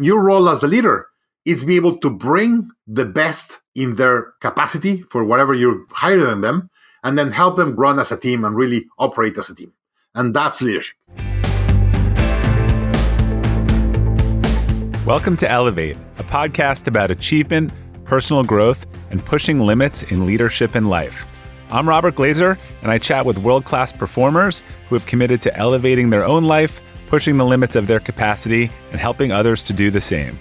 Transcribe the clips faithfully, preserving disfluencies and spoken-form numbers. Your role as a leader is to be able to bring the best in their capacity for whatever you're higher than them, and then help them run as a team and really operate as a team. And that's leadership. Welcome to Elevate, a podcast about achievement, personal growth, and pushing limits in leadership and life. I'm Robert Glazer, and I chat with world-class performers who have committed to elevating their own life, pushing the limits of their capacity, and helping others to do the same.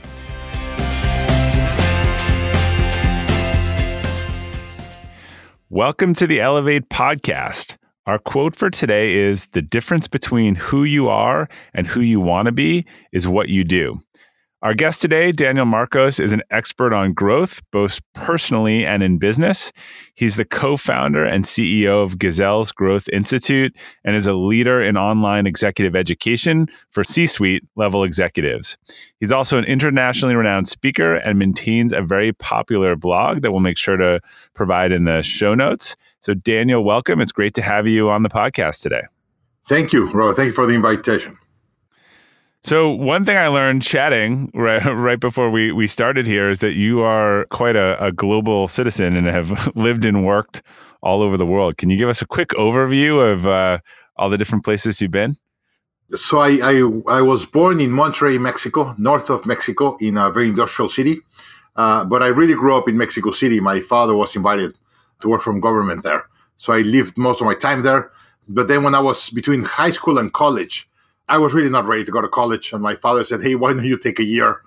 Welcome to the Elevate podcast. Our quote for today is, "The difference between who you are and who you want to be is what you do." Our guest today, Daniel Marcos, is an expert on growth, both personally and in business. He's the co-founder and C E O of Gazelles Growth Institute and is a leader in online executive education for C-suite level executives. He's also an internationally renowned speaker and maintains a very popular blog that we'll make sure to provide in the show notes. So Daniel, welcome. It's great to have you on the podcast today. Thank you, Ro. Thank you for the invitation. So one thing I learned chatting right, right before we, we started here is that you are quite a, a global citizen and have lived and worked all over the world. Can you give us a quick overview of uh, all the different places you've been? So I, I I was born in Monterrey, Mexico, north of Mexico, in a very industrial city. Uh, but I really grew up in Mexico City. My father was invited to work from government there. So I lived most of my time there. But then when I was between high school and college, I was really not ready to go to college. And my father said, "Hey, why don't you take a year?"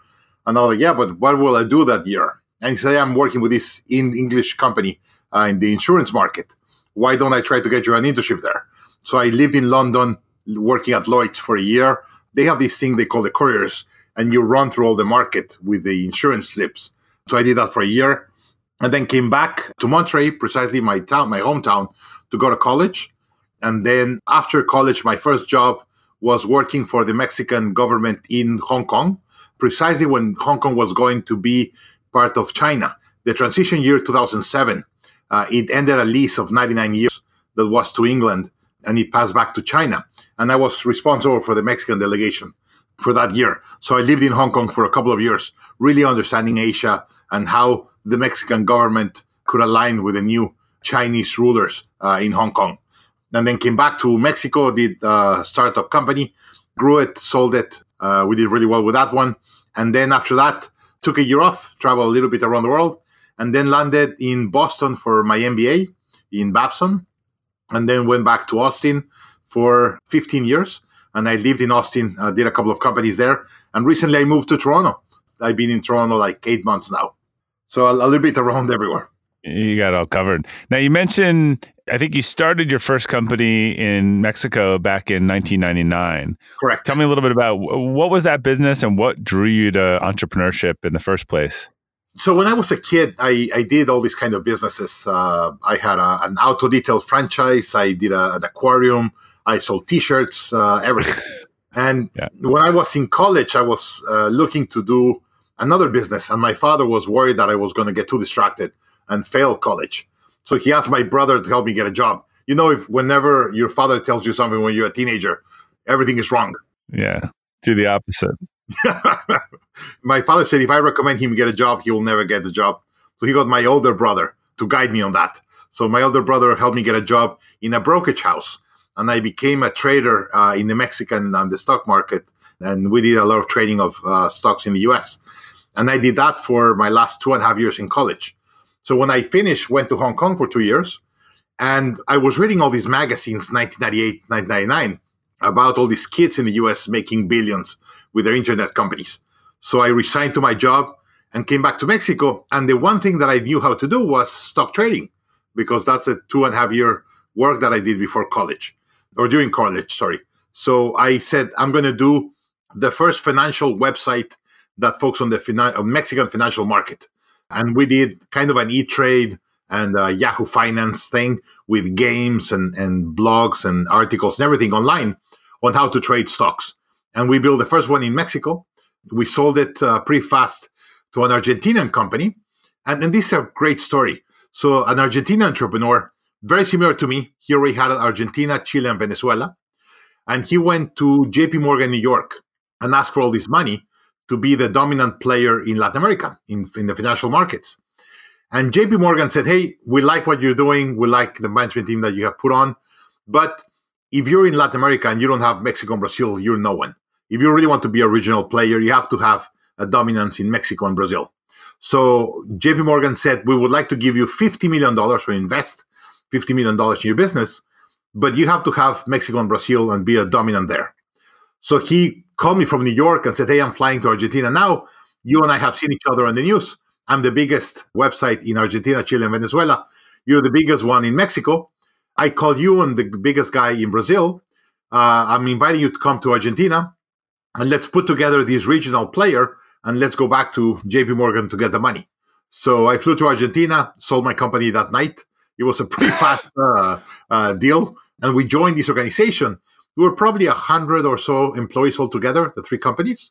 And I was like, "Yeah, but what will I do that year?" And he said, "I'm working with this in English company uh, in the insurance market. Why don't I try to get you an internship there?" So I lived in London working at Lloyd's for a year. They have this thing they call the couriers, and you run through all the market with the insurance slips. So I did that for a year and then came back to Monterrey, precisely my town, my hometown, to go to college. And then after college, my first job was working for the Mexican government in Hong Kong, precisely when Hong Kong was going to be part of China. The transition year two thousand seven, uh, it ended a lease of ninety-nine years that was to England, and it passed back to China. And I was responsible for the Mexican delegation for that year. So I lived in Hong Kong for a couple of years, really understanding Asia and how the Mexican government could align with the new Chinese rulers uh, in Hong Kong. And then came back to Mexico, did a startup company, grew it, sold it. Uh, we did really well with that one. And then after that, took a year off, traveled a little bit around the world, and then landed in Boston for my M B A in Babson. And then went back to Austin for fifteen years. And I lived in Austin, uh, did a couple of companies there. And recently I moved to Toronto. I've been in Toronto like eight months now. So a, a little bit around everywhere. You got it all covered. Now you mentioned, I think you started your first company in Mexico back in nineteen ninety-nine. Correct. Tell me a little bit about what was that business and what drew you to entrepreneurship in the first place? So when I was a kid, I, I did all these kind of businesses. Uh, I had a, an auto detail franchise. I did a, an aquarium. I sold T-shirts, uh, everything. And yeah. When I was in college, I was uh, looking to do another business. And my father was worried that I was going to get too distracted and fail college. So he asked my brother to help me get a job. You know, if whenever your father tells you something when you're a teenager, everything is wrong. Yeah, do the opposite. My father said, if I recommend him get a job, he will never get the job. So he got my older brother to guide me on that. So my older brother helped me get a job in a brokerage house. And I became a trader uh, in the Mexican and the stock market. And we did a lot of trading of uh, stocks in the U S. And I did that for my last two and a half years in college. So when I finished, went to Hong Kong for two years, and I was reading all these magazines, nineteen ninety-eight, nineteen ninety-nine, about all these kids in the U S making billions with their internet companies. So I resigned to my job and came back to Mexico. And the one thing that I knew how to do was stock trading, because that's a two and a half year work that I did before college, or during college, sorry. So I said, I'm going to do the first financial website that focuses on the finan- Mexican financial market. And we did kind of an E-Trade and uh, Yahoo Finance thing with games and, and blogs and articles and everything online on how to trade stocks. And we built the first one in Mexico. We sold it uh, pretty fast to an Argentinian company. And, and this is a great story. So an Argentinian entrepreneur, very similar to me, he already had Argentina, Chile, and Venezuela. And he went to J P Morgan, New York, and asked for all this money to be the dominant player in Latin America, in, in the financial markets. And J P Morgan said, hey, we like what you're doing. We like the management team that you have put on. But if you're in Latin America and you don't have Mexico and Brazil, you're no one. If you really want to be a regional player, you have to have a dominance in Mexico and Brazil. So J P Morgan said, we would like to give you fifty million dollars or invest fifty million dollars in your business, but you have to have Mexico and Brazil and be a dominant there. So he called me from New York and said, hey, I'm flying to Argentina now. You and I have seen each other on the news. I'm the biggest website in Argentina, Chile, and Venezuela. You're the biggest one in Mexico. I call you and the biggest guy in Brazil. Uh, I'm inviting you to come to Argentina, and let's put together this regional player, and let's go back to J P Morgan to get the money. So I flew to Argentina, sold my company that night. It was a pretty fast uh, uh, deal, and we joined this organization. We were probably one hundred or so employees altogether, the three companies,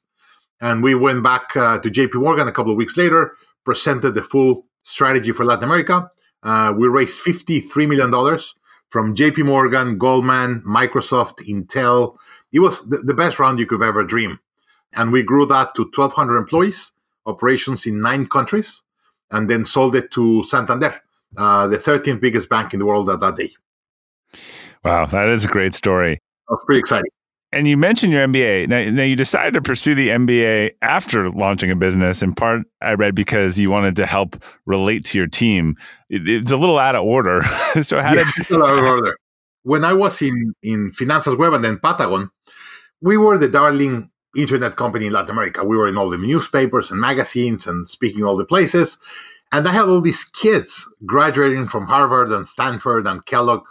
and we went back uh, to J P Morgan a couple of weeks later, presented the full strategy for Latin America. Uh, we raised fifty-three million dollars from J P Morgan, Goldman, Microsoft, Intel. It was the, the best round you could ever dream. And we grew that to twelve hundred employees, operations in nine countries, and then sold it to Santander, uh, the thirteenth biggest bank in the world at that day. Wow, that is a great story. That's pretty exciting. And you mentioned your M B A. Now, now, you decided to pursue the M B A after launching a business, in part, I read, because you wanted to help relate to your team. It, it's a little out of order. So how yes, did... it's a little out of order. When I was in, in Finanzas Web and then Patagon, we were the darling internet company in Latin America. We were in all the newspapers and magazines and speaking all the places. And I had all these kids graduating from Harvard and Stanford and Kellogg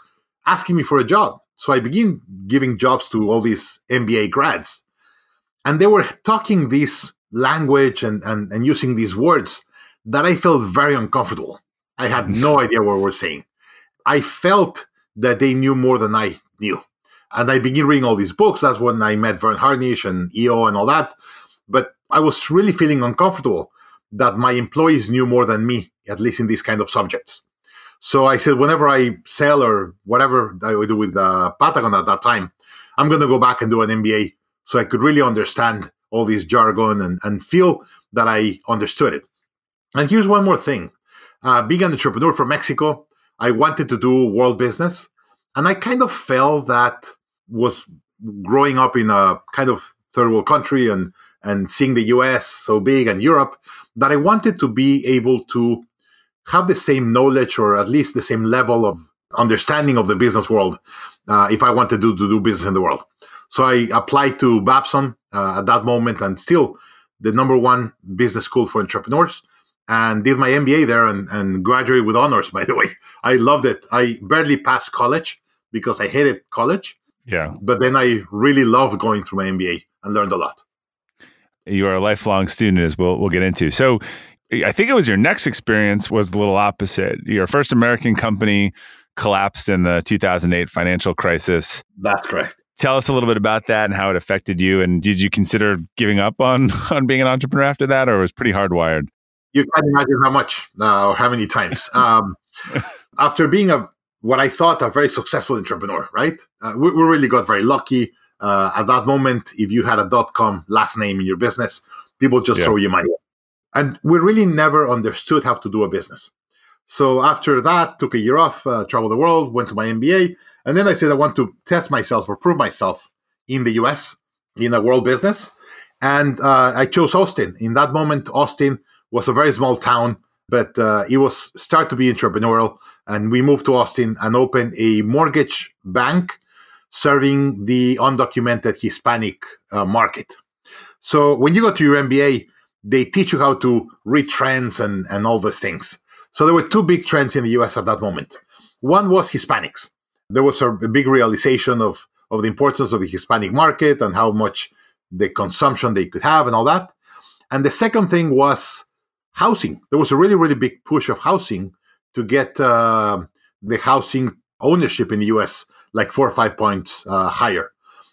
asking me for a job. So I began giving jobs to all these M B A grads. And they were talking this language and, and, and using these words that I felt very uncomfortable. I had no idea what we were saying. I felt that they knew more than I knew. And I began reading all these books. That's when I met Verne Harnish and E O and all that. But I was really feeling uncomfortable that my employees knew more than me, at least in these kind of subjects. So I said, whenever I sell or whatever I would do with uh, Patagon at that time, I'm going to go back and do an M B A so I could really understand all this jargon and, and feel that I understood it. And here's one more thing. Uh, being an entrepreneur from Mexico, I wanted to do world business. And I kind of felt that was growing up in a kind of third world country and, and seeing the U S so big and Europe, that I wanted to be able to have the same knowledge or at least the same level of understanding of the business world uh, if I wanted to, to do business in the world. So I applied to Babson uh, at that moment and still the number one business school for entrepreneurs and did my M B A there and, and graduated with honors, by the way. I loved it. I barely passed college because I hated college. Yeah. But then I really loved going through my M B A and learned a lot. You are a lifelong student, as we'll, we'll get into. So I think it was your next experience was the little opposite. Your first American company collapsed in the two thousand eight financial crisis. That's correct. Tell us a little bit about that and how it affected you. And did you consider giving up on, on being an entrepreneur after that, or was it pretty hardwired? You can't imagine how much uh, or how many times. Um, after being a what I thought a very successful entrepreneur, right? Uh, we, we really got very lucky. Uh, at that moment, if you had a dot-com last name in your business, people just yeah. throw you money. And we really never understood how to do a business. So after that, took a year off, uh, traveled the world, went to my M B A. And then I said, I want to test myself or prove myself in the U S in a world business. And uh, I chose Austin. In that moment, Austin was a very small town, but uh, it was start to be entrepreneurial. And we moved to Austin and opened a mortgage bank serving the undocumented Hispanic uh, market. So when you go to your M B A, they teach you how to read trends and, and all those things. So there were two big trends in the U S at that moment. One was Hispanics. There was a, a big realization of, of the importance of the Hispanic market and how much the consumption they could have and all that. And the second thing was housing. There was a really, really big push of housing to get uh, the housing ownership in the U S like four or five points uh, higher.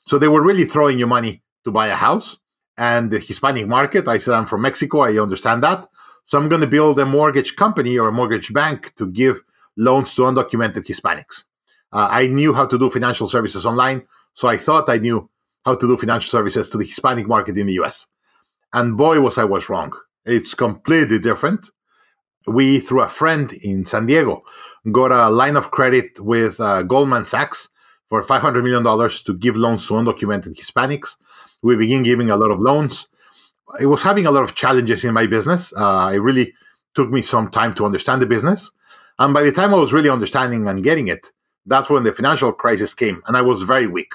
So they were really throwing you money to buy a house. And the Hispanic market, I said, I'm from Mexico. I understand that. So I'm going to build a mortgage company or a mortgage bank to give loans to undocumented Hispanics. Uh, I knew how to do financial services online. So I thought I knew how to do financial services to the Hispanic market in the U S. And boy, was I was wrong. It's completely different. We, through a friend in San Diego, got a line of credit with uh, Goldman Sachs for five hundred million dollars to give loans to undocumented Hispanics. We began giving a lot of loans. I was having a lot of challenges in my business. Uh, it really took me some time to understand the business. And by the time I was really understanding and getting it, that's when the financial crisis came, and I was very weak.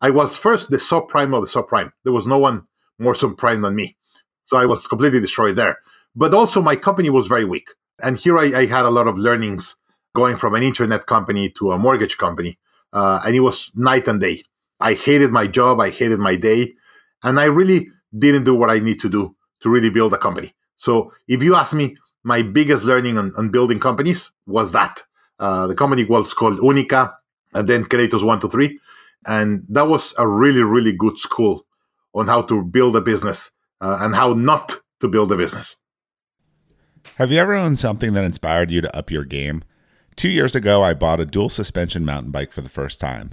I was first the subprime of the subprime. There was no one more subprime than me. So I was completely destroyed there. But also my company was very weak. And here I, I had a lot of learnings going from an internet company to a mortgage company. Uh, and it was night and day. I hated my job. I hated my day. And I really didn't do what I need to do to really build a company. So if you ask me, my biggest learning on, on building companies was that. Uh, the company was called Unica, and then Créditos one two three. And that was a really, really good school on how to build a business uh, and how not to build a business. Have you ever owned something that inspired you to up your game? Two years ago, I bought a dual suspension mountain bike for the first time,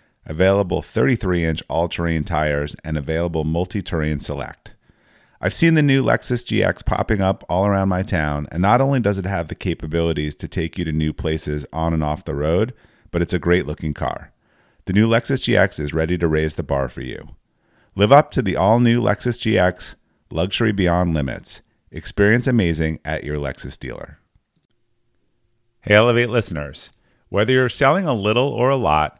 available thirty-three inch all-terrain tires, and available multi-terrain select. I've seen the new Lexus G X popping up all around my town, and not only does it have the capabilities to take you to new places on and off the road, but it's a great-looking car. The new Lexus G X is ready to raise the bar for you. Live up to the all-new Lexus G X, luxury beyond limits. Experience amazing at your Lexus dealer. Hey, Elevate listeners. Whether you're selling a little or a lot,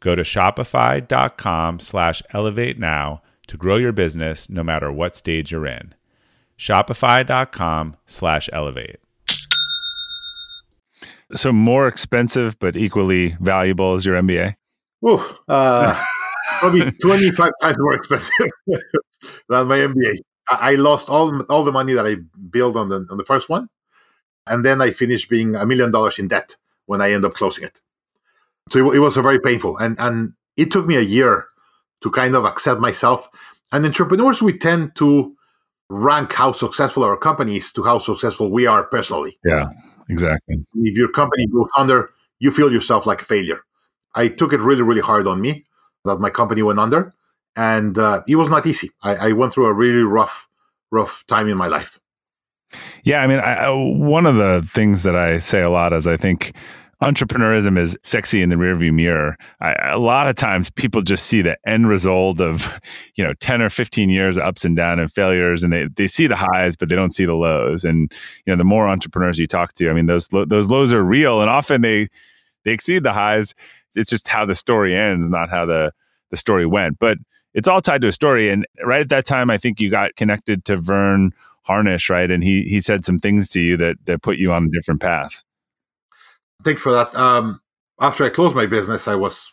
Go to shopify.com slash elevate now to grow your business no matter what stage you're in. Shopify.com slash elevate. So more expensive but equally valuable is your M B A? Ooh, uh, probably twenty-five times more expensive than my M B A. I lost all all the money that I built on the on the first one, and then I finished being a million dollars in debt when I end up closing it. So it, it was a very painful, and and it took me a year to kind of accept myself. And entrepreneurs, we tend to rank how successful our company is to how successful we are personally. Yeah, exactly. If your company goes under, you feel yourself like a failure. I took it really, really hard on me that my company went under. And uh, it was not easy. I, I went through a really rough, rough time in my life. Yeah, I mean, I, I, one of the things that I say a lot is I think entrepreneurism is sexy in the rearview mirror. I, a lot of times people just see the end result of, you know, ten or fifteen years of ups and downs and failures, and they, they see the highs, but they don't see the lows. And, you know, the more entrepreneurs you talk to, I mean, those those lows are real, and often they they exceed the highs. It's just how the story ends, not how the, the story went. But it's all tied to a story. And right at that time, I think you got connected to Verne Harnish, right? And he he said some things to you that that put you on a different path. Thank you for that. Um, after I closed my business, I was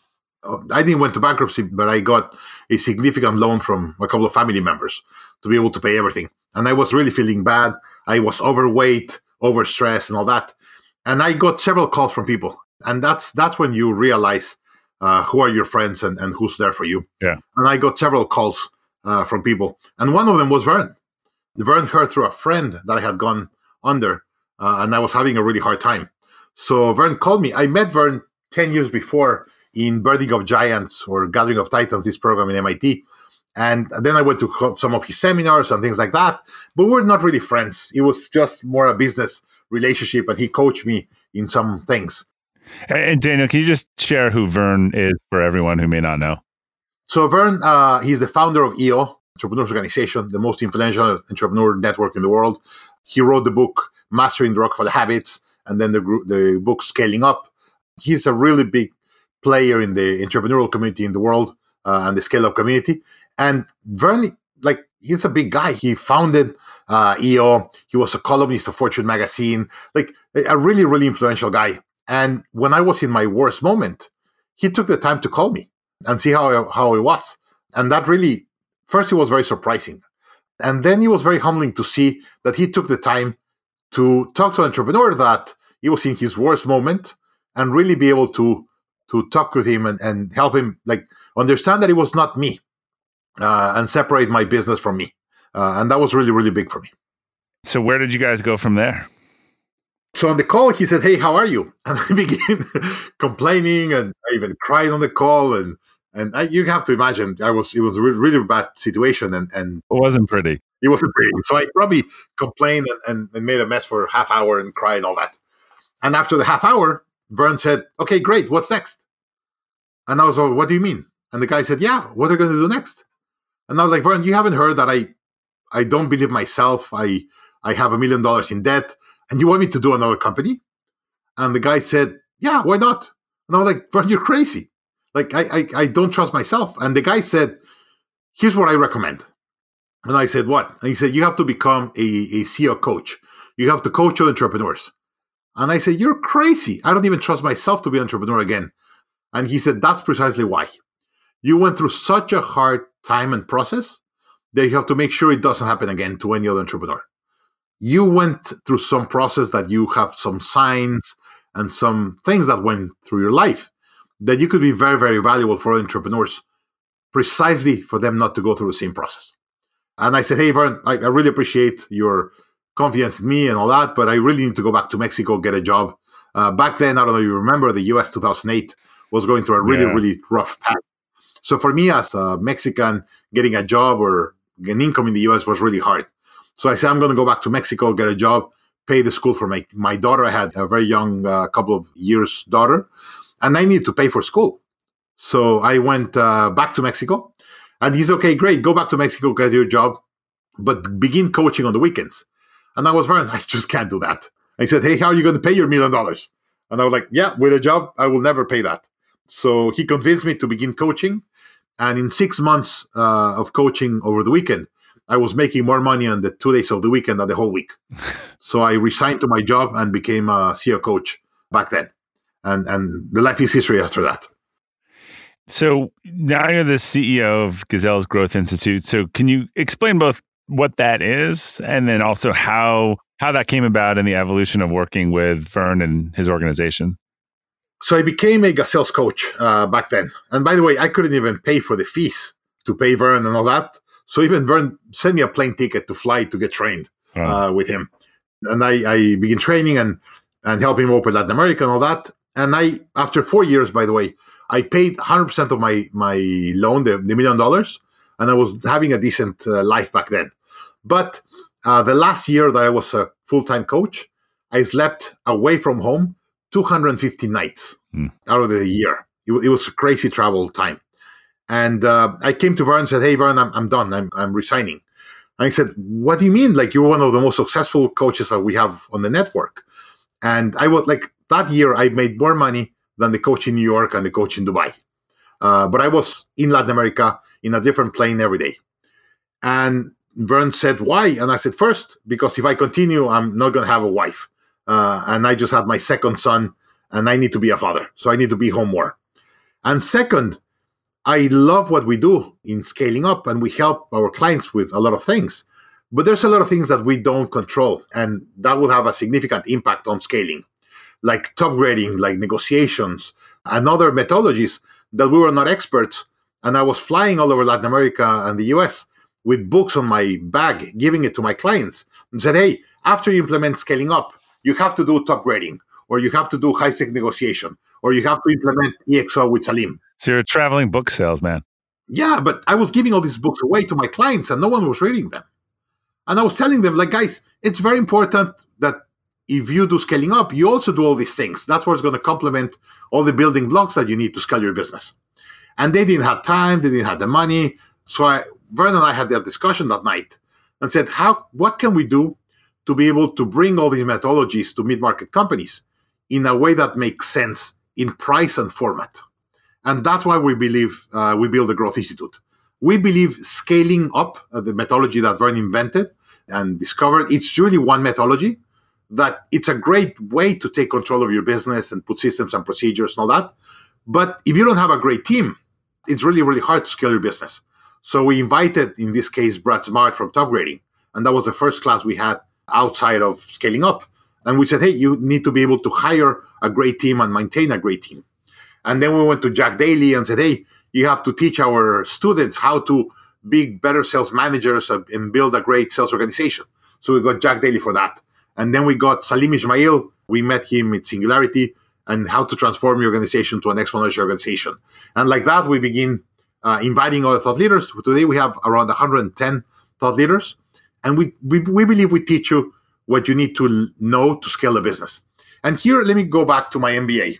I didn't went to bankruptcy, but I got a significant loan from a couple of family members to be able to pay everything. And I was really feeling bad. I was overweight, overstressed, and all that. And I got several calls from people. And that's that's when you realize Uh, who are your friends and, and who's there for you. Yeah. And I got several calls uh, from people. And one of them was Verne. Verne heard through a friend that I had gone under, uh, and I was having a really hard time. So Verne called me. I met Verne ten years before in Birthing of Giants or Gathering of Titans, this program in M I T. And then I went to some of his seminars and things like that. But we were not really friends. It was just more a business relationship, and he coached me in some things. And Daniel, can you just share who Verne is for everyone who may not know? So Verne, uh, he's the founder of E O, Entrepreneurs Organization, the most influential entrepreneur network in the world. He wrote the book Mastering the Rockefeller Habits, and then the, the book Scaling Up. He's a really big player in the entrepreneurial community in the world uh, and the scale-up community. And Verne, like, he's a big guy. He founded uh, E O. He was a columnist of Fortune magazine, like a really, really influential guy. And when I was in my worst moment, he took the time to call me and see how I, how I was. And that really, first, it was very surprising. And then it was very humbling to see that he took the time to talk to an entrepreneur that he was in his worst moment and really be able to to talk with him and, and help him like understand that it was not me uh, and separate my business from me. Uh, and that was really, really big for me. So where did you guys go from there? So on the call, he said, hey, how are you? And I began complaining, and I even cried on the call. And and I, you have to imagine, I was it was a really, really bad situation. and and It wasn't pretty. It wasn't pretty. So I probably complained and, and made a mess for a half hour and cried and all that. And after the half hour, Verne said, okay, great, what's next? And I was like, what do you mean? And the guy said, yeah, what are you going to do next? And I was like, Verne, you haven't heard that I I don't believe myself. I, I have a million dollars in debt. And you want me to do another company? And the guy said, yeah, why not? And I was like, Verne, you're crazy. Like, I, I, I don't trust myself. And the guy said, here's what I recommend. And I said, what? And he said, you have to become a, a C E O coach. You have to coach your entrepreneurs. And I said, you're crazy. I don't even trust myself to be an entrepreneur again. And he said, that's precisely why. You went through such a hard time and process that you have to make sure it doesn't happen again to any other entrepreneur. You went through some process that you have some signs and some things that went through your life that you could be very, very valuable for entrepreneurs, precisely for them not to go through the same process. And I said, hey, Verne, I, I really appreciate your confidence in me and all that, but I really need to go back to Mexico, get a job. Uh, back then, I don't know if you remember, the U S two thousand eight was going through a really, yeah. really rough patch. So for me as a Mexican, getting a job or an income in the U S was really hard. So I said, I'm going to go back to Mexico, get a job, pay the school for my, my daughter. I had a very young, uh, couple of years daughter, and I need to pay for school. So I went uh, back to Mexico. And he's, okay, great, go back to Mexico, get your job, but begin coaching on the weekends. And I was, Verne, I just can't do that. I said, hey, how are you going to pay your million dollars? And I was like, yeah, with a job, I will never pay that. So he convinced me to begin coaching. And in six months uh, of coaching over the weekend, I was making more money on the two days of the weekend than the whole week. So I resigned to my job and became a C E O coach back then. And, and the life is history after that. So now you're the C E O of Gazelles Growth Institute. So can you explain both what that is and then also how how that came about and the evolution of working with Verne and his organization? So I became a Gazelles coach uh, back then. And by the way, I couldn't even pay for the fees to pay Verne and all that. So even Verne sent me a plane ticket to fly to get trained oh. uh, with him. And I, I began training and, and helping him open Latin America and all that. And I, after four years, by the way, I paid one hundred percent of my, my loan, the, the million dollars, and I was having a decent uh, life back then. But uh, the last year that I was a full-time coach, I slept away from home two hundred fifty nights mm. out of the year. It, it was a crazy travel time. And uh, I came to Verne and said, hey, Verne, I'm, I'm done. I'm, I'm resigning. And he said, what do you mean? Like, you're one of the most successful coaches that we have on the network. And I was like, that year I made more money than the coach in New York and the coach in Dubai. Uh, but I was in Latin America in a different plane every day. And Verne said, why? And I said, first, because if I continue, I'm not going to have a wife. Uh, and I just had my second son, and I need to be a father. So I need to be home more. And second, I love what we do in Scaling Up, and we help our clients with a lot of things. But there's a lot of things that we don't control, and that will have a significant impact on scaling, like top grading, like negotiations, and other methodologies that we were not experts. And I was flying all over Latin America and the U S with books on my bag, giving it to my clients and said, hey, after you implement Scaling Up, you have to do top grading, or you have to do high-sec negotiation, or you have to implement E X O with Salim. So you're a traveling book salesman. Yeah, but I was giving all these books away to my clients and no one was reading them. And I was telling them, like, guys, it's very important that if you do scaling up, you also do all these things. That's what's going to complement all the building blocks that you need to scale your business. And they didn't have time. They didn't have the money. So I, Verne and I had that discussion that night and said, "How? What can we do to be able to bring all these methodologies to mid-market companies in a way that makes sense in price and format?" And that's why we believe uh, we build the Growth Institute. We believe scaling up, uh, the methodology that Verne invented and discovered, it's really one methodology, that it's a great way to take control of your business and put systems and procedures and all that. But if you don't have a great team, it's really, really hard to scale your business. So we invited, in this case, Brad Smart from Top Grading. And that was the first class we had outside of Scaling Up. And we said, hey, you need to be able to hire a great team and maintain a great team. And then we went to Jack Daly and said, hey, you have to teach our students how to be better sales managers and build a great sales organization. So we got Jack Daly for that. And then we got Salim Ismail. We met him at Singularity and how to transform your organization to an exponential organization. And like that, we begin uh, inviting other thought leaders. Today, we have around one hundred ten thought leaders. And we, we, we believe we teach you what you need to know to scale a business. And here, let me go back to my M B A.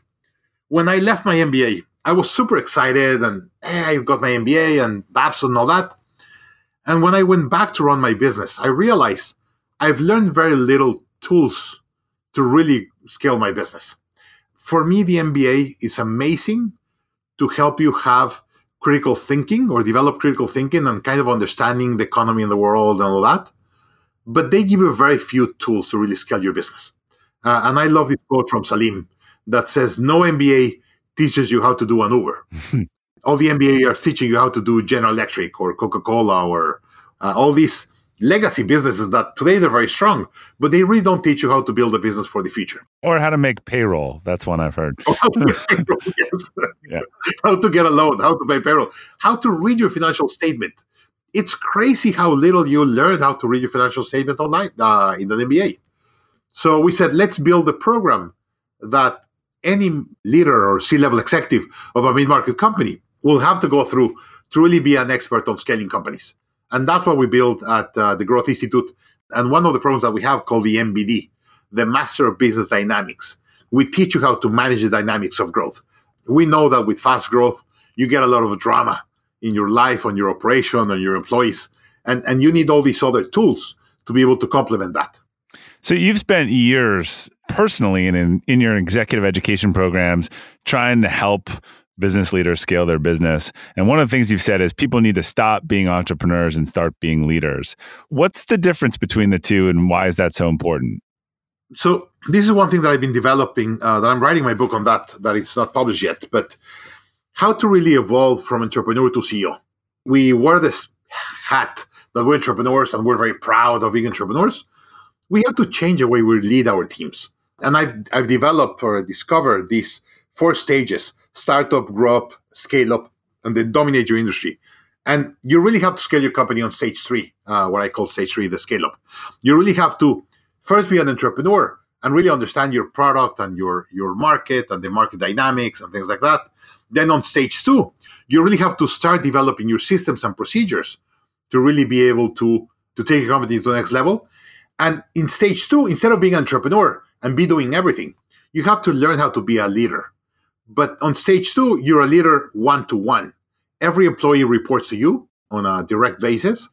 When I left my M B A, I was super excited and, hey, I've got my M B A and Babson and all that. And when I went back to run my business, I realized I've learned very little tools to really scale my business. For me, the M B A is amazing to help you have critical thinking or develop critical thinking and kind of understanding the economy in the world and all that. But they give you very few tools to really scale your business. Uh, and I love this quote from Salim that says, no M B A teaches you how to do an Uber. All the M B A are teaching you how to do General Electric or Coca-Cola or uh, all these legacy businesses that today they're very strong, but they really don't teach you how to build a business for the future. Or how to make payroll. That's one I've heard. How to make payroll, yes. Yeah. How to get a loan, how to pay payroll, how to read your financial statement. It's crazy how little you learn how to read your financial statement online uh, in an M B A. So we said, let's build a program that any leader or C-level executive of a mid-market company will have to go through to really be an expert on scaling companies. And that's what we built at uh, the Growth Institute. And one of the programs that we have called the M B D, the Master of Business Dynamics. We teach you how to manage the dynamics of growth. We know that with fast growth, you get a lot of drama in your life, on your operation, on your employees. And, and you need all these other tools to be able to complement that. So you've spent years personally and in, in your executive education programs trying to help business leaders scale their business. And one of the things you've said is people need to stop being entrepreneurs and start being leaders. What's the difference between the two and why is that so important? So this is one thing that I've been developing, uh, that I'm writing my book on that, that it's not published yet, but how to really evolve from entrepreneur to C E O. We wear this hat that we're entrepreneurs and we're very proud of being entrepreneurs. We have to change the way we lead our teams. And I've, I've developed or discovered these four stages: startup, grow up, scale up, and then dominate your industry. And you really have to scale your company on stage three, uh, what I call stage three, the scale up. You really have to first be an entrepreneur and really understand your product and your, your market and the market dynamics and things like that. Then on stage two, you really have to start developing your systems and procedures to really be able to, to take your company to the next level. And in stage two, instead of being an entrepreneur and be doing everything, you have to learn how to be a leader. But on stage two, you're a leader one-to-one. Every employee reports to you on a direct basis.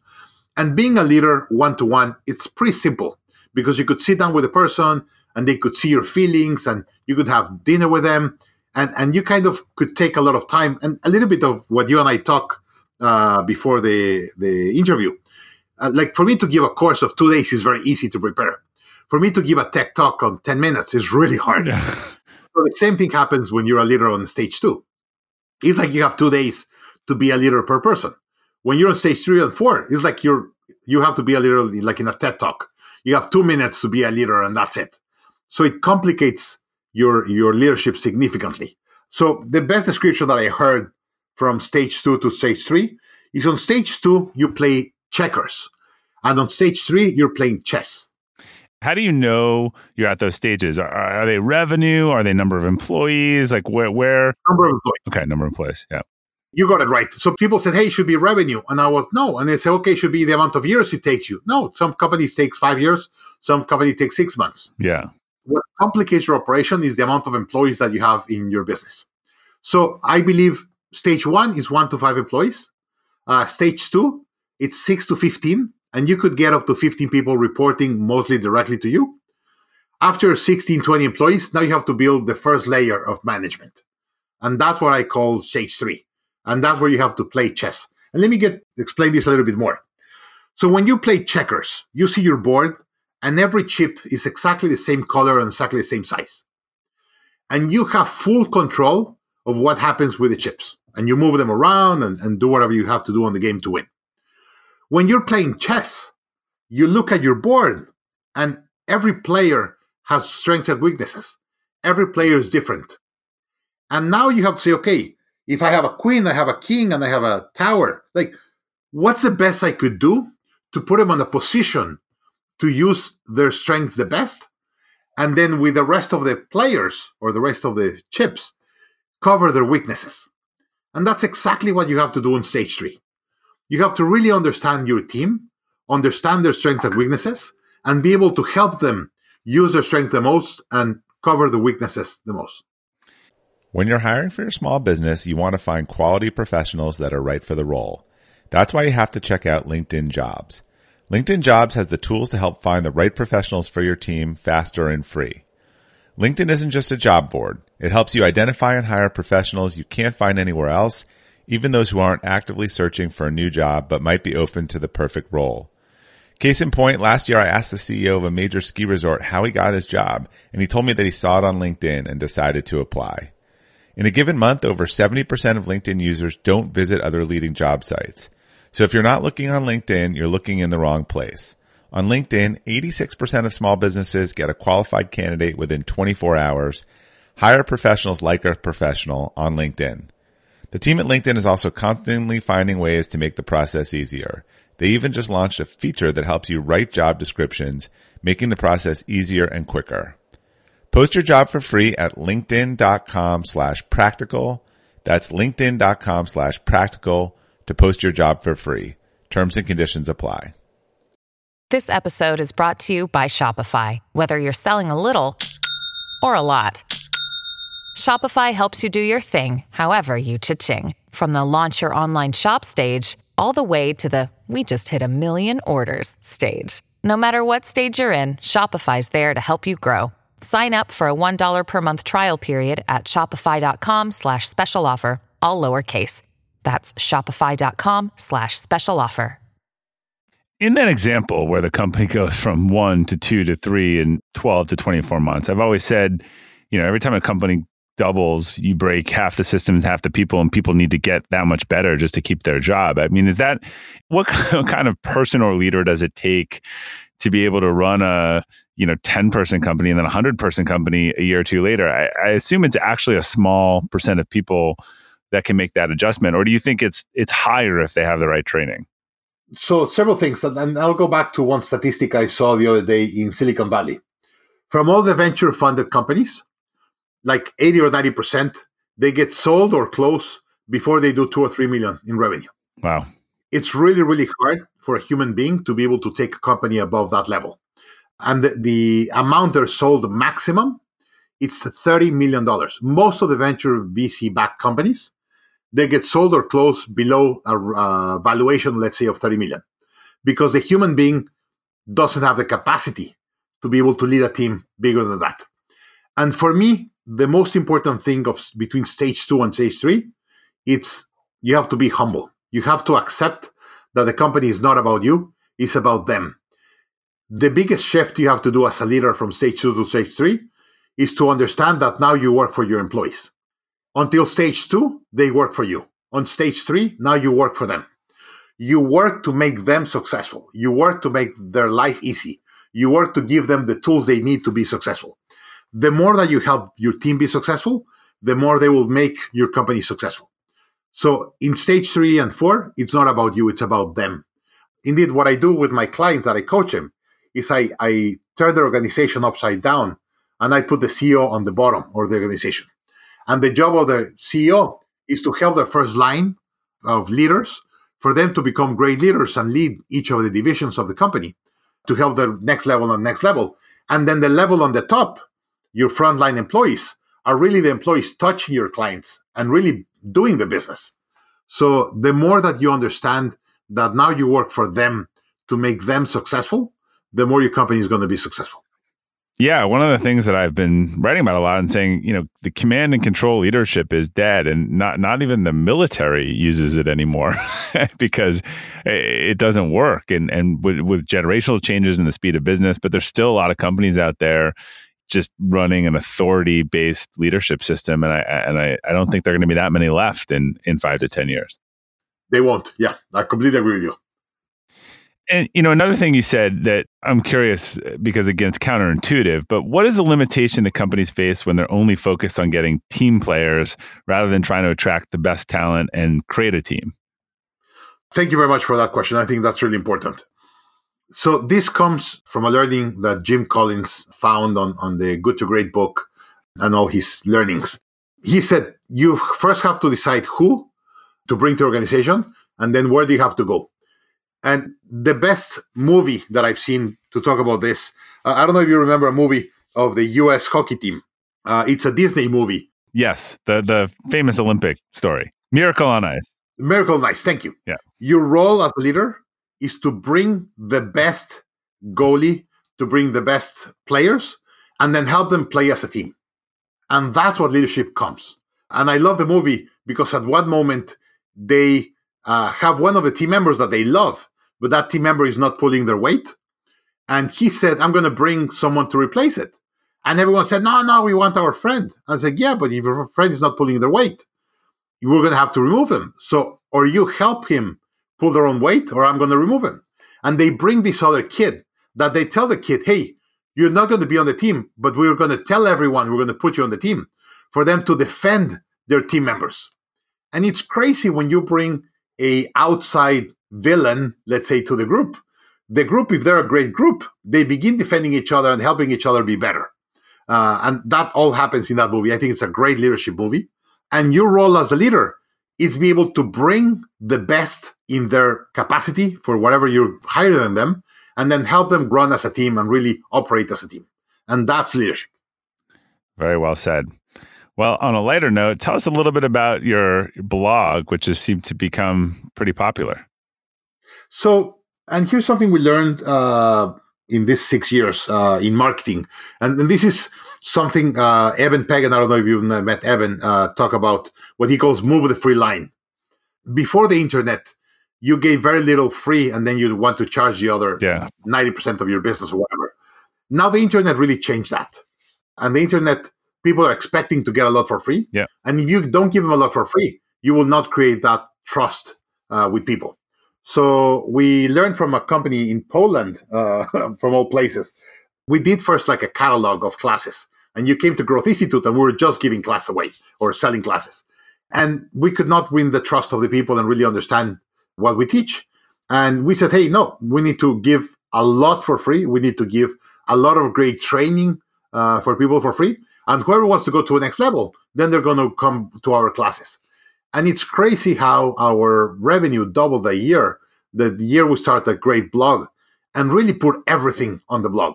And being a leader one-to-one, it's pretty simple because you could sit down with a person and they could see your feelings and you could have dinner with them. And, and you kind of could take a lot of time and a little bit of what you and I talk uh, before the, the interview. Uh, like for me to give a course of two days is very easy to prepare. For me to give a tech talk on ten minutes is really hard. Yeah. So the same thing happens when you're a leader on stage two. It's like you have two days to be a leader per person. When you're on stage three and four, it's like you're you have to be a leader like in a TED Talk. You have two minutes to be a leader and that's it. So it complicates your, your leadership significantly. So the best description that I heard from stage two to stage three is on stage two, you play checkers. And on stage three, you're playing chess. How do you know you're at those stages? Are, are they revenue? Are they number of employees? Like where? where? Number of employees. Okay, number of employees, yeah. You got it right. So people said, hey, it should be revenue. And I was, no. And they said, okay, it should be the amount of years it takes you. No, some companies take five years. Some company takes six months. Yeah. What complicates your operation is the amount of employees that you have in your business. So I believe stage one is one to five employees. Uh, stage two, it's six to fifteen. And you could get up to fifteen people reporting mostly directly to you. After sixteen, twenty employees, now you have to build the first layer of management. And that's what I call stage three. And that's where you have to play chess. And let me get explain this a little bit more. So when you play checkers, you see your board, and every chip is exactly the same color and exactly the same size. And you have full control of what happens with the chips. And you move them around and, and do whatever you have to do on the game to win. When you're playing chess, you look at your board, and every player has strengths and weaknesses. Every player is different. And now you have to say, okay, if I have a queen, I have a king, and I have a tower, like, what's the best I could do to put them on a position to use their strengths the best? And then with the rest of the players or the rest of the chips, cover their weaknesses. And that's exactly what you have to do in stage three. You have to really understand your team, understand their strengths and weaknesses, and be able to help them use their strength the most and cover the weaknesses the most. When you're hiring for your small business, you want to find quality professionals that are right for the role. That's why you have to check out LinkedIn Jobs. LinkedIn Jobs has the tools to help find the right professionals for your team faster and free. LinkedIn isn't just a job board. It helps you identify and hire professionals you can't find anywhere else, even those who aren't actively searching for a new job but might be open to the perfect role. Case in point, last year I asked the C E O of a major ski resort how he got his job, and he told me that he saw it on LinkedIn and decided to apply. In a given month, over seventy percent of LinkedIn users don't visit other leading job sites. So if you're not looking on LinkedIn, you're looking in the wrong place. On LinkedIn, eighty-six percent of small businesses get a qualified candidate within twenty-four hours. Hire professionals like a professional on LinkedIn. The team at LinkedIn is also constantly finding ways to make the process easier. They even just launched a feature that helps you write job descriptions, making the process easier and quicker. Post your job for free at linkedin.com slash practical. That's linkedin.com slash practical to post your job for free. Terms and conditions apply. This episode is brought to you by Shopify. Whether you're selling a little or a lot, Shopify helps you do your thing, however you cha-ching. From the launch your online shop stage, all the way to the we just hit a million orders stage. No matter what stage you're in, Shopify's there to help you grow. Sign up for a one dollar per month trial period at shopify.com slash special offer, all lowercase. That's shopify.com slash special offer. In that example where the company goes from one to two to three and twelve to twenty-four months, I've always said, you know, every time a company doubles, you break half the systems, half the people, and people need to get that much better just to keep their job. I mean, is that, what kind of person or leader does it take to be able to run a, you know, ten person company and then a hundred person company a year or two later? I, I assume it's actually a small percent of people that can make that adjustment. Or do you think it's, it's higher if they have the right training? So several things. And I'll go back to one statistic I saw the other day in Silicon Valley. From all the venture funded companies, like eighty or ninety percent, they get sold or close before they do two or three million in revenue. Wow. It's really, really hard for a human being to be able to take a company above that level. And the, the amount they're sold maximum, it's thirty million dollars. Most of the venture V C-backed companies, they get sold or closed below a uh, valuation, let's say, of thirty million dollars, because the human being doesn't have the capacity to be able to lead a team bigger than that. And for me, the most important thing of between stage two and stage three, it's you have to be humble. You have to accept that the company is not about you, it's about them. The biggest shift you have to do as a leader from stage two to stage three is to understand that now you work for your employees. Until stage two, they work for you. On stage three, now you work for them. You work to make them successful. You work to make their life easy. You work to give them the tools they need to be successful. The more that you help your team be successful, the more they will make your company successful. So in stage three and four, it's not about you, it's about them. Indeed, what I do with my clients that I coach them is I, I turn the organization upside down, and I put the C E O on the bottom of the organization. And the job of the C E O is to help the first line of leaders for them to become great leaders and lead each of the divisions of the company to help the next level and next level. And then the level on the top, your frontline employees, are really the employees touching your clients and really doing the business. So the more that you understand that now you work for them to make them successful, the more your company is going to be successful. Yeah, one of the things that I've been writing about a lot and saying, you know, the command and control leadership is dead, and not not even the military uses it anymore because it doesn't work. And and with, with generational changes in the speed of business, but there's still a lot of companies out there just running an authority-based leadership system, and I and I, I don't think there are going to be that many left in in five to ten years. They won't. Yeah, I completely agree with you. And, you know, another thing you said that I'm curious, because again, it's counterintuitive, but what is the limitation that companies face when they're only focused on getting team players rather than trying to attract the best talent and create a team? Thank you very much for that question. I think that's really important. So this comes from a learning that Jim Collins found on, on the Good to Great book and all his learnings. He said, you first have to decide who to bring to your organization, and then where do you have to go? And the best movie that I've seen to talk about this, uh, I don't know if you remember a movie of the U S hockey team. Uh, it's a Disney movie. Yes, the, the famous Olympic story. Miracle on Ice. Miracle on Ice, thank you. Yeah. Your role as a leader is to bring the best goalie, to bring the best players, and then help them play as a team. And that's what leadership comes. And I love the movie because at one moment they Uh, have one of the team members that they love, but that team member is not pulling their weight. And he said, I'm going to bring someone to replace it. And everyone said, no, no, we want our friend. I said, yeah, but if your friend is not pulling their weight, we're going to have to remove him. So, or you help him pull their own weight, or I'm going to remove him. And they bring this other kid that they tell the kid, hey, you're not going to be on the team, but we're going to tell everyone we're going to put you on the team, for them to defend their team members. And it's crazy when you bring a outside villain, let's say, to the group. The group, if they're a great group, they begin defending each other and helping each other be better. Uh, and that all happens in that movie. I think it's a great leadership movie. And your role as a leader is be able to bring the best in their capacity for whatever you're higher than them, and then help them run as a team and really operate as a team. And that's leadership. Very well said. Well, on a lighter note, tell us a little bit about your blog, which has seemed to become pretty popular. So, and here's something we learned uh, in these six years uh, in marketing. And, and this is something uh, Evan Peg, and I don't know if you've met Evan, uh, talk about what he calls move the free line. Before the internet, you gave very little free, and then you want to charge the other yeah. ninety percent of your business or whatever. Now the internet really changed that. And the internet, people are expecting to get a lot for free. Yeah. And if you don't give them a lot for free, you will not create that trust uh, with people. So we learned from a company in Poland, uh, from all places. We did first like a catalog of classes. And you came to Growth Institute and we were just giving class away or selling classes. And we could not win the trust of the people and really understand what we teach. And we said, hey, no, we need to give a lot for free. We need to give a lot of great training uh, for people for free. And whoever wants to go to the next level, then they're going to come to our classes. And it's crazy how our revenue doubled a year, the year we started a great blog, and really put everything on the blog.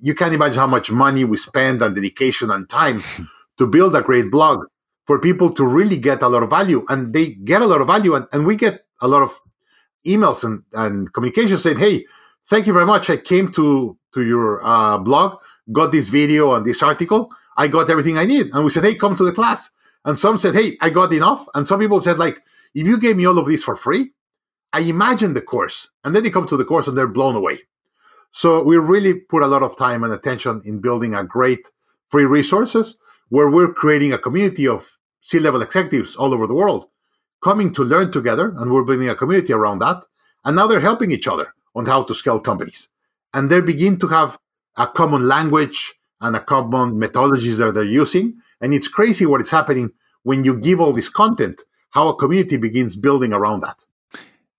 You can't imagine how much money we spend and dedication and time to build a great blog for people to really get a lot of value. And they get a lot of value, and, and we get a lot of emails and, and communication saying, hey, thank you very much. I came to, to your uh, blog, got this video and this article. I got everything I need. And we said, hey, come to the class. And some said, hey, I got enough. And some people said, like, if you gave me all of this for free, I imagine the course. And then they come to the course and they're blown away. So we really put a lot of time and attention in building a great free resources where we're creating a community of C-level executives all over the world coming to learn together. And we're building a community around that. And now they're helping each other on how to scale companies. And they begin to have a common language and a common methodologies that they're using. And it's crazy what is happening when you give all this content, how a community begins building around that.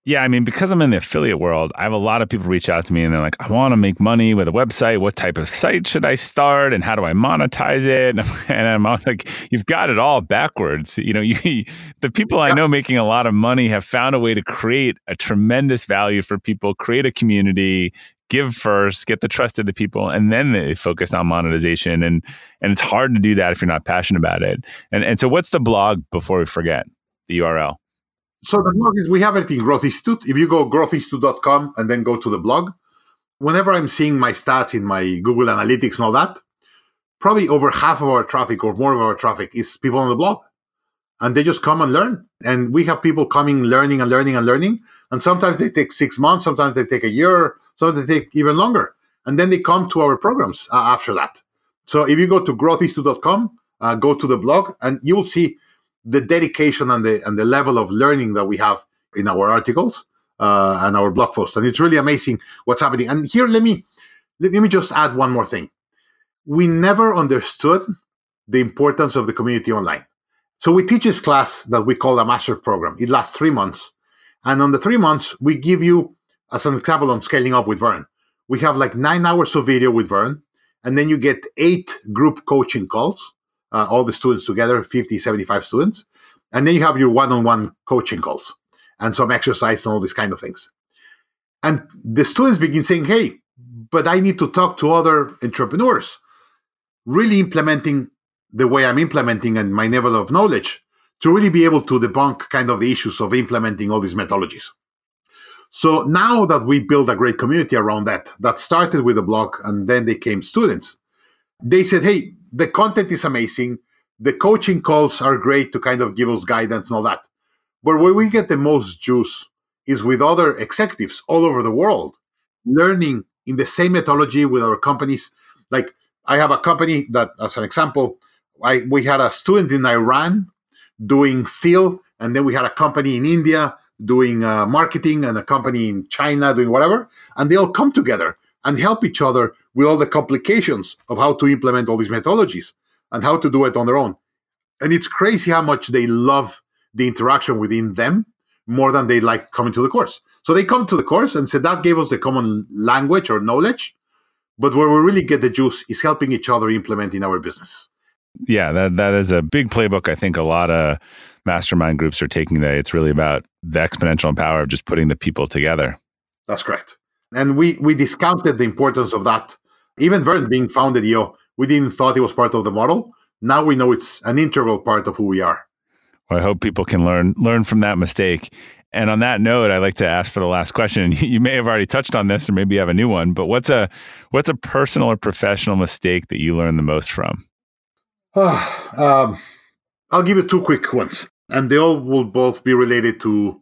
Yeah, I mean, because I'm in the affiliate world, I have a lot of people reach out to me and they're like, I want to make money with a website. What type of site should I start and how do I monetize it? And I'm, and I'm like, you've got it all backwards. You know, you, the people I know making a lot of money have found a way to create a tremendous value for people, create a community, give first, get the trust of the people, and then they focus on monetization. And and it's hard to do that if you're not passionate about it. And, and so what's the blog before we forget, the U R L? So the blog is, we have it in Growth Institute. If you go growth institute dot com and then go to the blog, whenever I'm seeing my stats in my Google Analytics and all that, probably over half of our traffic or more of our traffic is people on the blog. And they just come and learn. And we have people coming, learning and learning and learning. And sometimes they take six months, sometimes they take a year, sometimes they take even longer. And then they come to our programs uh, after that. So if you go to growth institute dot com, uh, go to the blog, and you will see the dedication and the and the level of learning that we have in our articles uh, and our blog posts. And it's really amazing what's happening. And here, let me let me just add one more thing. We never understood the importance of the community online. So we teach this class that we call a master program. It lasts three months. And on the three months, we give you, as an example on Scaling Up with Verne, we have like nine hours of video with Verne, and then you get eight group coaching calls. Uh, all the students together, fifty, seventy-five students. And then you have your one-on-one coaching calls and some exercise and all these kind of things. And the students begin saying, hey, but I need to talk to other entrepreneurs, really implementing the way I'm implementing and my level of knowledge to really be able to debunk kind of the issues of implementing all these methodologies. So now that we build a great community around that, that started with a blog and then they came students, they said, hey, the content is amazing. The coaching calls are great to kind of give us guidance and all that. But where we get the most juice is with other executives all over the world, learning in the same methodology with our companies. Like I have a company that, as an example, I, we had a student in Iran doing steel, and then we had a company in India doing uh, marketing and a company in China doing whatever. And they all come together and help each other with all the complications of how to implement all these methodologies and how to do it on their own. And it's crazy how much they love the interaction within them more than they like coming to the course. So they come to the course and said that gave us the common language or knowledge, but where we really get the juice is helping each other implement in our business. Yeah, that that is a big playbook. I think a lot of mastermind groups are taking that. It's really about the exponential power of just putting the people together. That's correct. And we, we discounted the importance of that. Even Verne being founded, you know, we didn't thought it was part of the model. Now we know it's an integral part of who we are. Well, I hope people can learn learn from that mistake. And on that note, I'd like to ask for the last question. You may have already touched on this, or maybe you have a new one, but what's a what's a personal or professional mistake that you learned the most from? Oh, um, I'll give you two quick ones, and they all will both be related to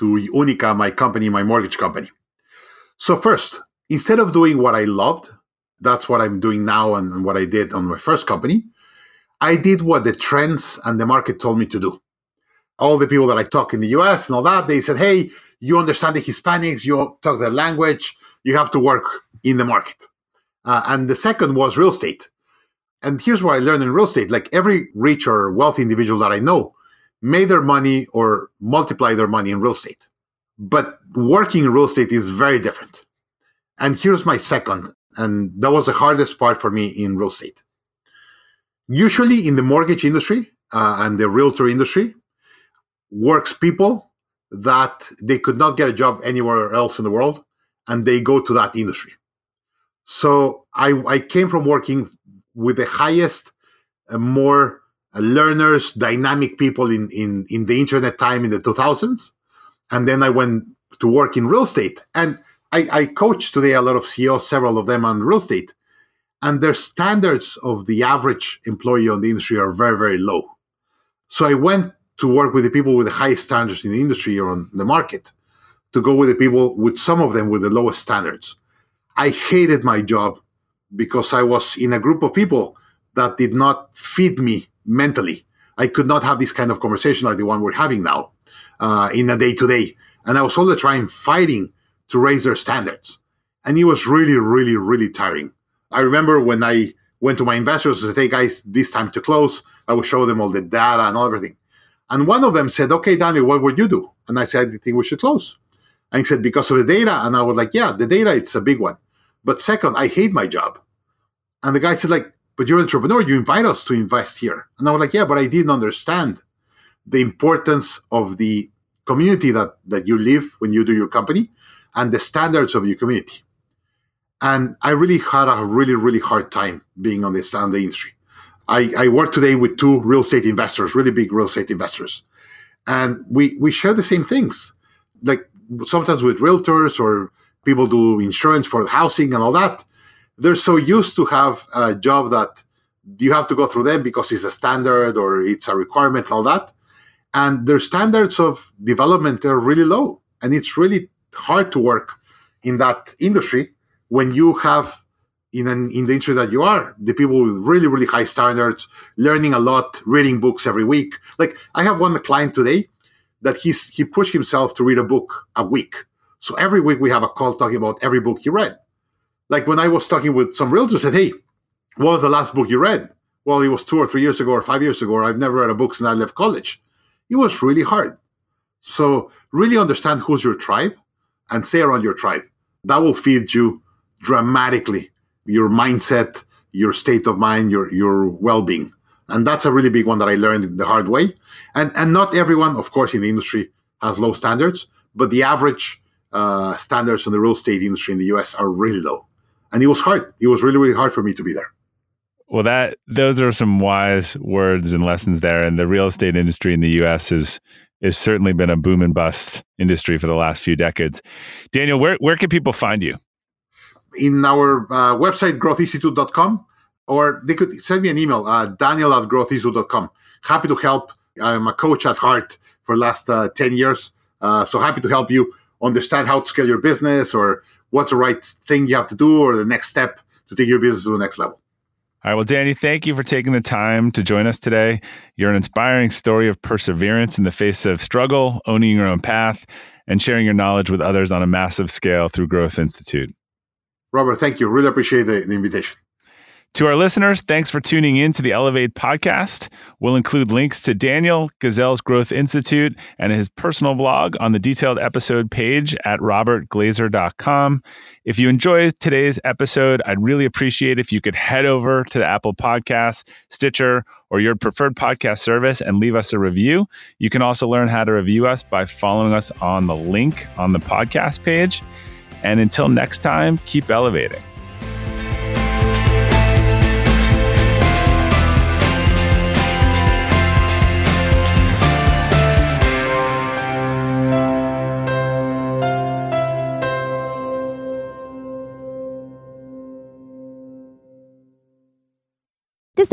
to Unica, my company, my mortgage company. So first, instead of doing what I loved, that's what I'm doing now and, and what I did on my first company, I did what the trends and the market told me to do. All the people that I talk in the U S and all that, they said, hey, you understand the Hispanics, you talk their language, you have to work in the market. Uh, and the second was real estate. And here's what I learned in real estate. Like every rich or wealthy individual that I know made their money or multiplied their money in real estate. But working in real estate is very different. And here's my second, and that was the hardest part for me in real estate. Usually in the mortgage industry uh, and the realtor industry works people that they could not get a job anywhere else in the world, and they go to that industry. So I, I came from working with the highest, uh, more learners, dynamic people in, in, in the internet time in the two thousands. And then I went to work in real estate. And I, I coach today a lot of C E Os, several of them on real estate. And their standards of the average employee on the industry are very, very low. So I went to work with the people with the highest standards in the industry or on the market to go with the people with some of them with the lowest standards. I hated my job because I was in a group of people that did not feed me mentally. I could not have this kind of conversation like the one we're having now. Uh, in a day-to-day. And I was all the time fighting to raise their standards. And it was really, really, really tiring. I remember when I went to my investors and said, hey, guys, this time to close, I will show them all the data and everything. And one of them said, okay, Daniel, what would you do? And I said, I think we should close. And he said, because of the data. And I was like, yeah, the data, it's a big one. But second, I hate my job. And the guy said, like, but you're an entrepreneur. You invite us to invest here. And I was like, yeah, but I didn't understand the importance of the community that, that you live when you do your company and the standards of your community. And I really had a really, really hard time being on this on the industry. I, I work today with two real estate investors, really big real estate investors. And we, we share the same things, like sometimes with realtors or people do insurance for housing and all that. They're so used to have a job that you have to go through them because it's a standard or it's a requirement and all that. And their standards of development are really low. And it's really hard to work in that industry when you have, in, an, in the industry that you are, the people with really, really high standards, learning a lot, reading books every week. Like I have one client today that he's, he pushed himself to read a book a week. So every week we have a call talking about every book he read. Like when I was talking with some realtors, I said, hey, what was the last book you read? Well, it was two or three years ago or five years ago. Or I've never read a book since I left college. It was really hard. So really understand who's your tribe and stay around your tribe. That will feed you dramatically, your mindset, your state of mind, your, your well-being. And that's a really big one that I learned the hard way. And, and not everyone, of course, in the industry has low standards, but the average uh, standards in the real estate industry in the U S are really low. And it was hard. It was really, really hard for me to be there. Well, that those are some wise words and lessons there. And the real estate industry in the U S is is certainly been a boom and bust industry for the last few decades. Daniel, where, where can people find you? In our uh, website, growth institute dot com, or they could send me an email, uh, daniel at growth institute dot com. Happy to help. I'm a coach at heart for the last uh, ten years. Uh, so happy to help you understand how to scale your business or what's the right thing you have to do or the next step to take your business to the next level. All right. Well, Danny, thank you for taking the time to join us today. You're an inspiring story of perseverance in the face of struggle, owning your own path, and sharing your knowledge with others on a massive scale through Growth Institute. Robert, thank you. Really appreciate the, the invitation. To our listeners, thanks for tuning in to the Elevate podcast. We'll include links to Daniel, Gazelles Growth Institute, and his personal blog on the detailed episode page at robert glazer dot com. If you enjoyed today's episode, I'd really appreciate if you could head over to the Apple Podcasts, Stitcher, or your preferred podcast service and leave us a review. You can also learn how to review us by following us on the link on the podcast page. And until next time, keep elevating. This